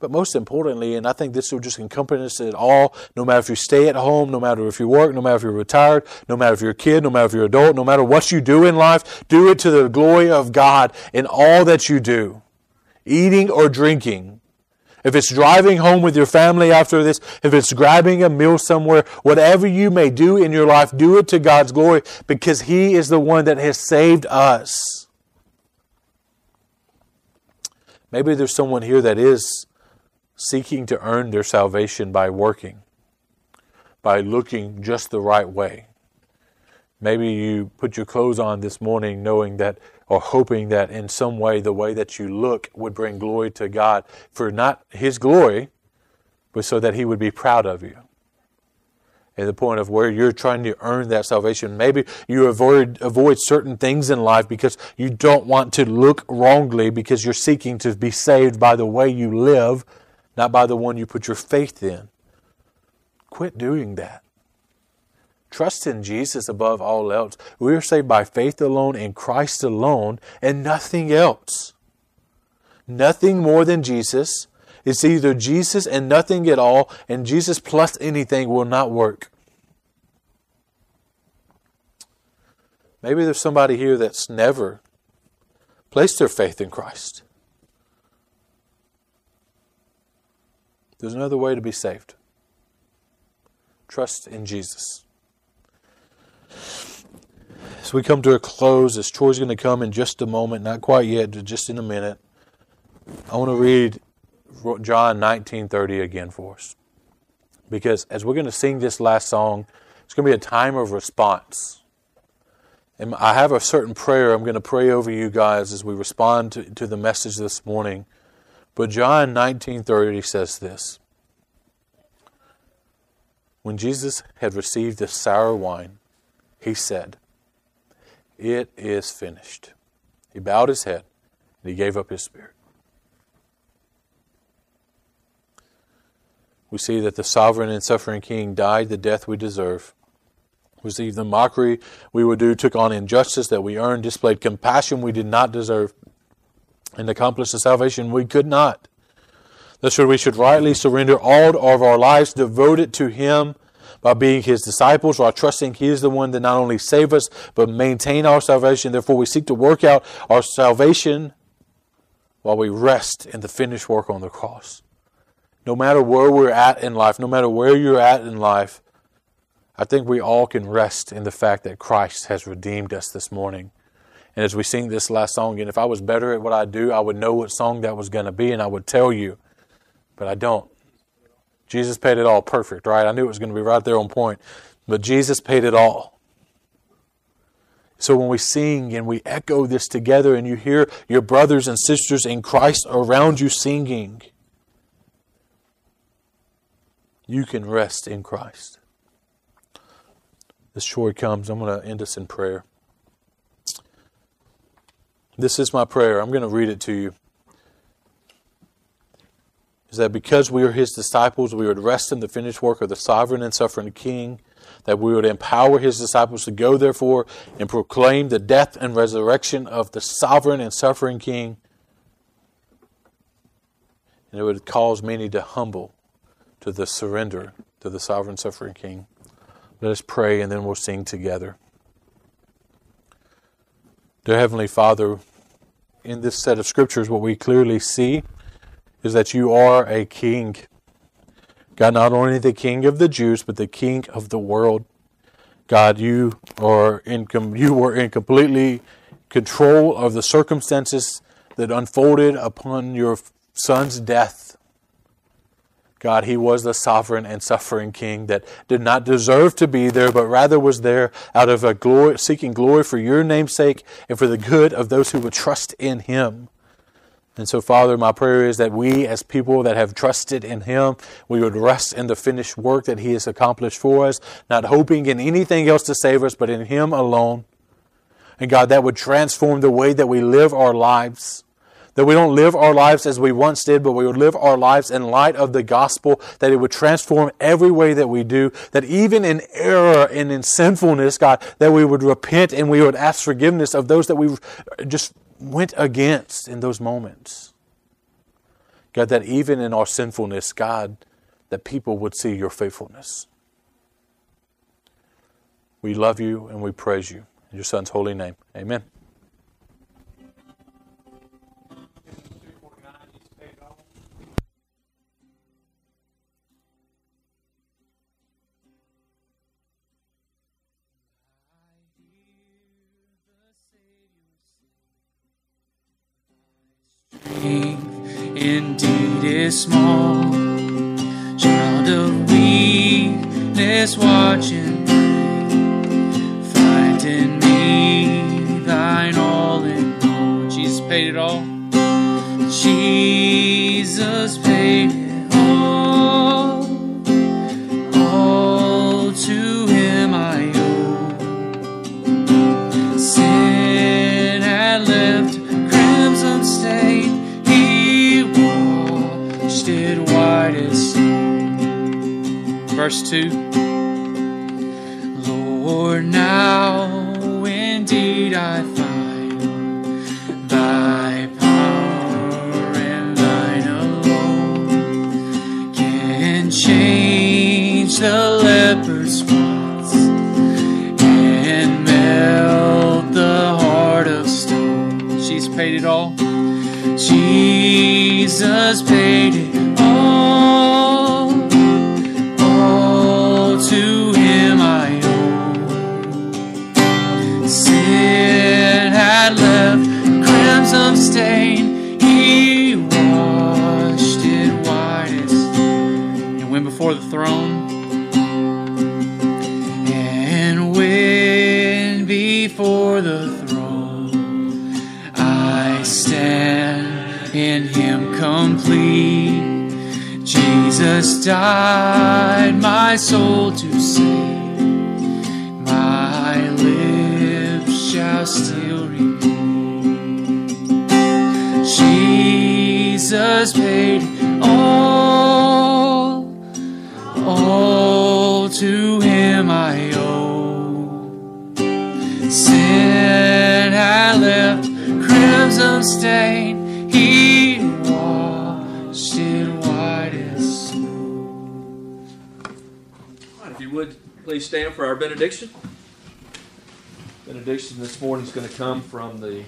But most importantly, and I think this will just encompass us at all, no matter if you stay at home, no matter if you work, no matter if you're retired, no matter if you're a kid, no matter if you're an adult, no matter what you do in life, do it to the glory of God in all that you do, eating or drinking. If it's driving home with your family after this, if it's grabbing a meal somewhere, whatever you may do in your life, do it to God's glory, because He is the one that has saved us. Maybe there's someone here that is seeking to earn their salvation by working, by looking just the right way. Maybe you put your clothes on this morning knowing that, or hoping that in some way the way that you look would bring glory to God, for not His glory, but so that He would be proud of you. At the point of where you're trying to earn that salvation, maybe you avoid certain things in life because you don't want to look wrongly, because you're seeking to be saved by the way you live, not by the one you put your faith in. Quit doing that. Trust in Jesus above all else. We are saved by faith alone in Christ alone and nothing else. Nothing more than Jesus. It's either Jesus and nothing at all, and Jesus plus anything will not work. Maybe there's somebody here that's never placed their faith in Christ. There's another way to be saved. Trust in Jesus. As we come to a close, as Troy's going to come in just a moment, not quite yet, just in a minute, I want to read John 19:30 again for us. Because as we're going to sing this last song, it's going to be a time of response. And I have a certain prayer I'm going to pray over you guys as we respond to the message this morning. But John 19:30 says this. When Jesus had received the sour wine, he said, "It is finished." He bowed his head and he gave up his spirit. We see that the sovereign and suffering King died the death we deserve, received the mockery we were due, took on injustice that we earned, displayed compassion we did not deserve, and accomplished the salvation we could not. That's where we should rightly surrender all of our lives devoted to Him by being His disciples, while trusting He is the one that not only saves us, but maintain our salvation. Therefore, we seek to work out our salvation while we rest in the finished work on the cross. No matter where we're at in life, no matter where you're at in life, I think we all can rest in the fact that Christ has redeemed us this morning. And as we sing this last song, and if I was better at what I do, I would know what song that was going to be, and I would tell you, but I don't. Jesus paid it all perfect, right? I knew it was going to be right there on point, but Jesus paid it all. So when we sing and we echo this together, and you hear your brothers and sisters in Christ around you singing, you can rest in Christ. As Troy comes, I'm going to end us in prayer. This is my prayer. I'm going to read it to you. Is that because we are His disciples, we would rest in the finished work of the sovereign and suffering King, that we would empower His disciples to go, therefore, and proclaim the death and resurrection of the sovereign and suffering King. And it would cause many to humble to the surrender to the sovereign suffering King. Let us pray, and then we'll sing together. Dear Heavenly Father, in this set of scriptures, what we clearly see is that you are a king. God, not only the King of the Jews, but the King of the world. God, you were in completely control of the circumstances that unfolded upon your Son's death. God, He was the sovereign and suffering King that did not deserve to be there, but rather was there out of a glory, seeking glory for your name's sake and for the good of those who would trust in Him. And so, Father, my prayer is that we, as people that have trusted in Him, we would rest in the finished work that He has accomplished for us, not hoping in anything else to save us, but in Him alone. And God, that would transform the way that we live our lives. That we don't live our lives as we once did, but we would live our lives in light of the gospel, that it would transform every way that we do, that even in error and in sinfulness, God, that we would repent and we would ask forgiveness of those that we just went against in those moments. God, that even in our sinfulness, God, that people would see your faithfulness. We love you and we praise you. In your Son's holy name, amen. Indeed is small, child of weakness, watch and pray, find in me thine all in all. Jesus paid it all. Jesus paid it all to Him I owe. Sin had left a crimson stain. Verse 2. Lord, now indeed I find thy power and thine alone can change the leper's spots and melt the heart of stone. Jesus paid it all. Jesus paid it. Stain, He washed it white as snow and went before the throne. And when before the throne I stand in Him. complete. Jesus died my soul to save. My lips shall still repeat. Jesus paid all to him I owe. Sin had left crimson stain, he washed it white as snow. If you would, please stand for our benediction. Benediction this morning is going to come from the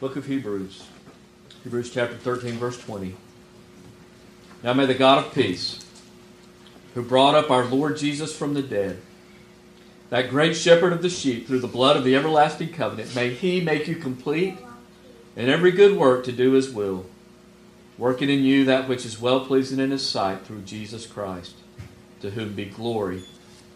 book of Hebrews, Hebrews chapter 13, verse 20. Now may the God of peace, who brought up our Lord Jesus from the dead, that great shepherd of the sheep, through the blood of the everlasting covenant, may he make you complete in every good work to do his will, working in you that which is well-pleasing in his sight through Jesus Christ, to whom be glory